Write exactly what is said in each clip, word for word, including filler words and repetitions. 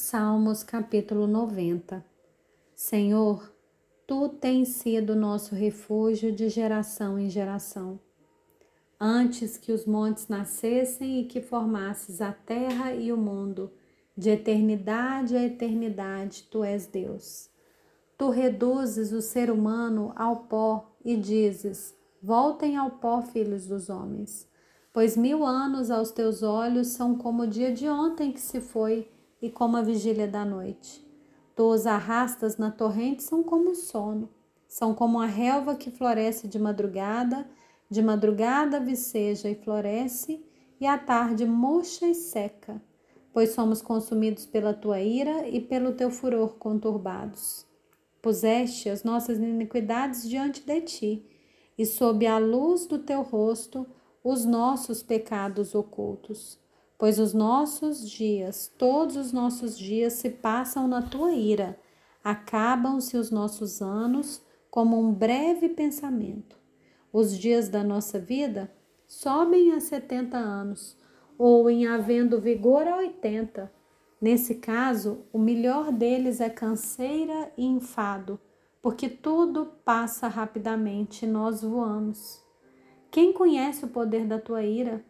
Salmos capítulo noventa. Senhor, Tu tens sido nosso refúgio de geração em geração. Antes que os montes nascessem e que formasses a terra e o mundo, de eternidade a eternidade Tu és Deus. Tu reduzes o ser humano ao pó e dizes, voltem ao pó, filhos dos homens. Pois mil anos aos Teus olhos são como o dia de ontem que se foi, e como a vigília da noite. Tu os arrastas na torrente, são como o sono, são como a relva que floresce de madrugada, de madrugada viceja e floresce, e à tarde murcha e seca, pois somos consumidos pela Tua ira e pelo Teu furor conturbados. Puseste as nossas iniquidades diante de Ti, e sob a luz do Teu rosto, os nossos pecados ocultos. Pois os nossos dias, todos os nossos dias se passam na Tua ira, acabam-se os nossos anos como um breve pensamento. Os dias da nossa vida sobem a setenta anos, ou em havendo vigor a oitenta. Nesse caso, o melhor deles é canseira e enfado, porque tudo passa rapidamente e nós voamos. Quem conhece o poder da Tua ira?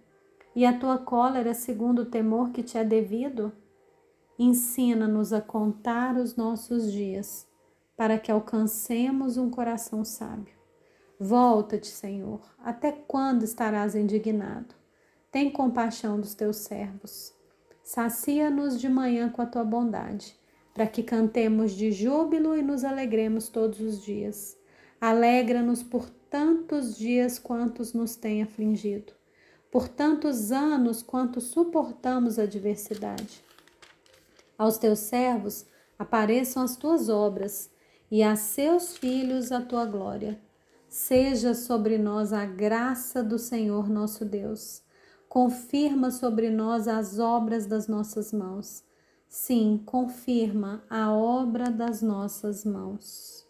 E a Tua cólera segundo o temor que Te é devido? Ensina-nos a contar os nossos dias, para que alcancemos um coração sábio. Volta-te, Senhor, até quando estarás indignado? Tem compaixão dos Teus servos. Sacia-nos de manhã com a Tua bondade, para que cantemos de júbilo e nos alegremos todos os dias. Alegra-nos por tantos dias quantos nos tem afligido, por tantos anos quanto suportamos a adversidade. Aos Teus servos apareçam as Tuas obras, e a seus filhos a Tua glória. Seja sobre nós a graça do Senhor nosso Deus. Confirma sobre nós as obras das nossas mãos. Sim, confirma a obra das nossas mãos.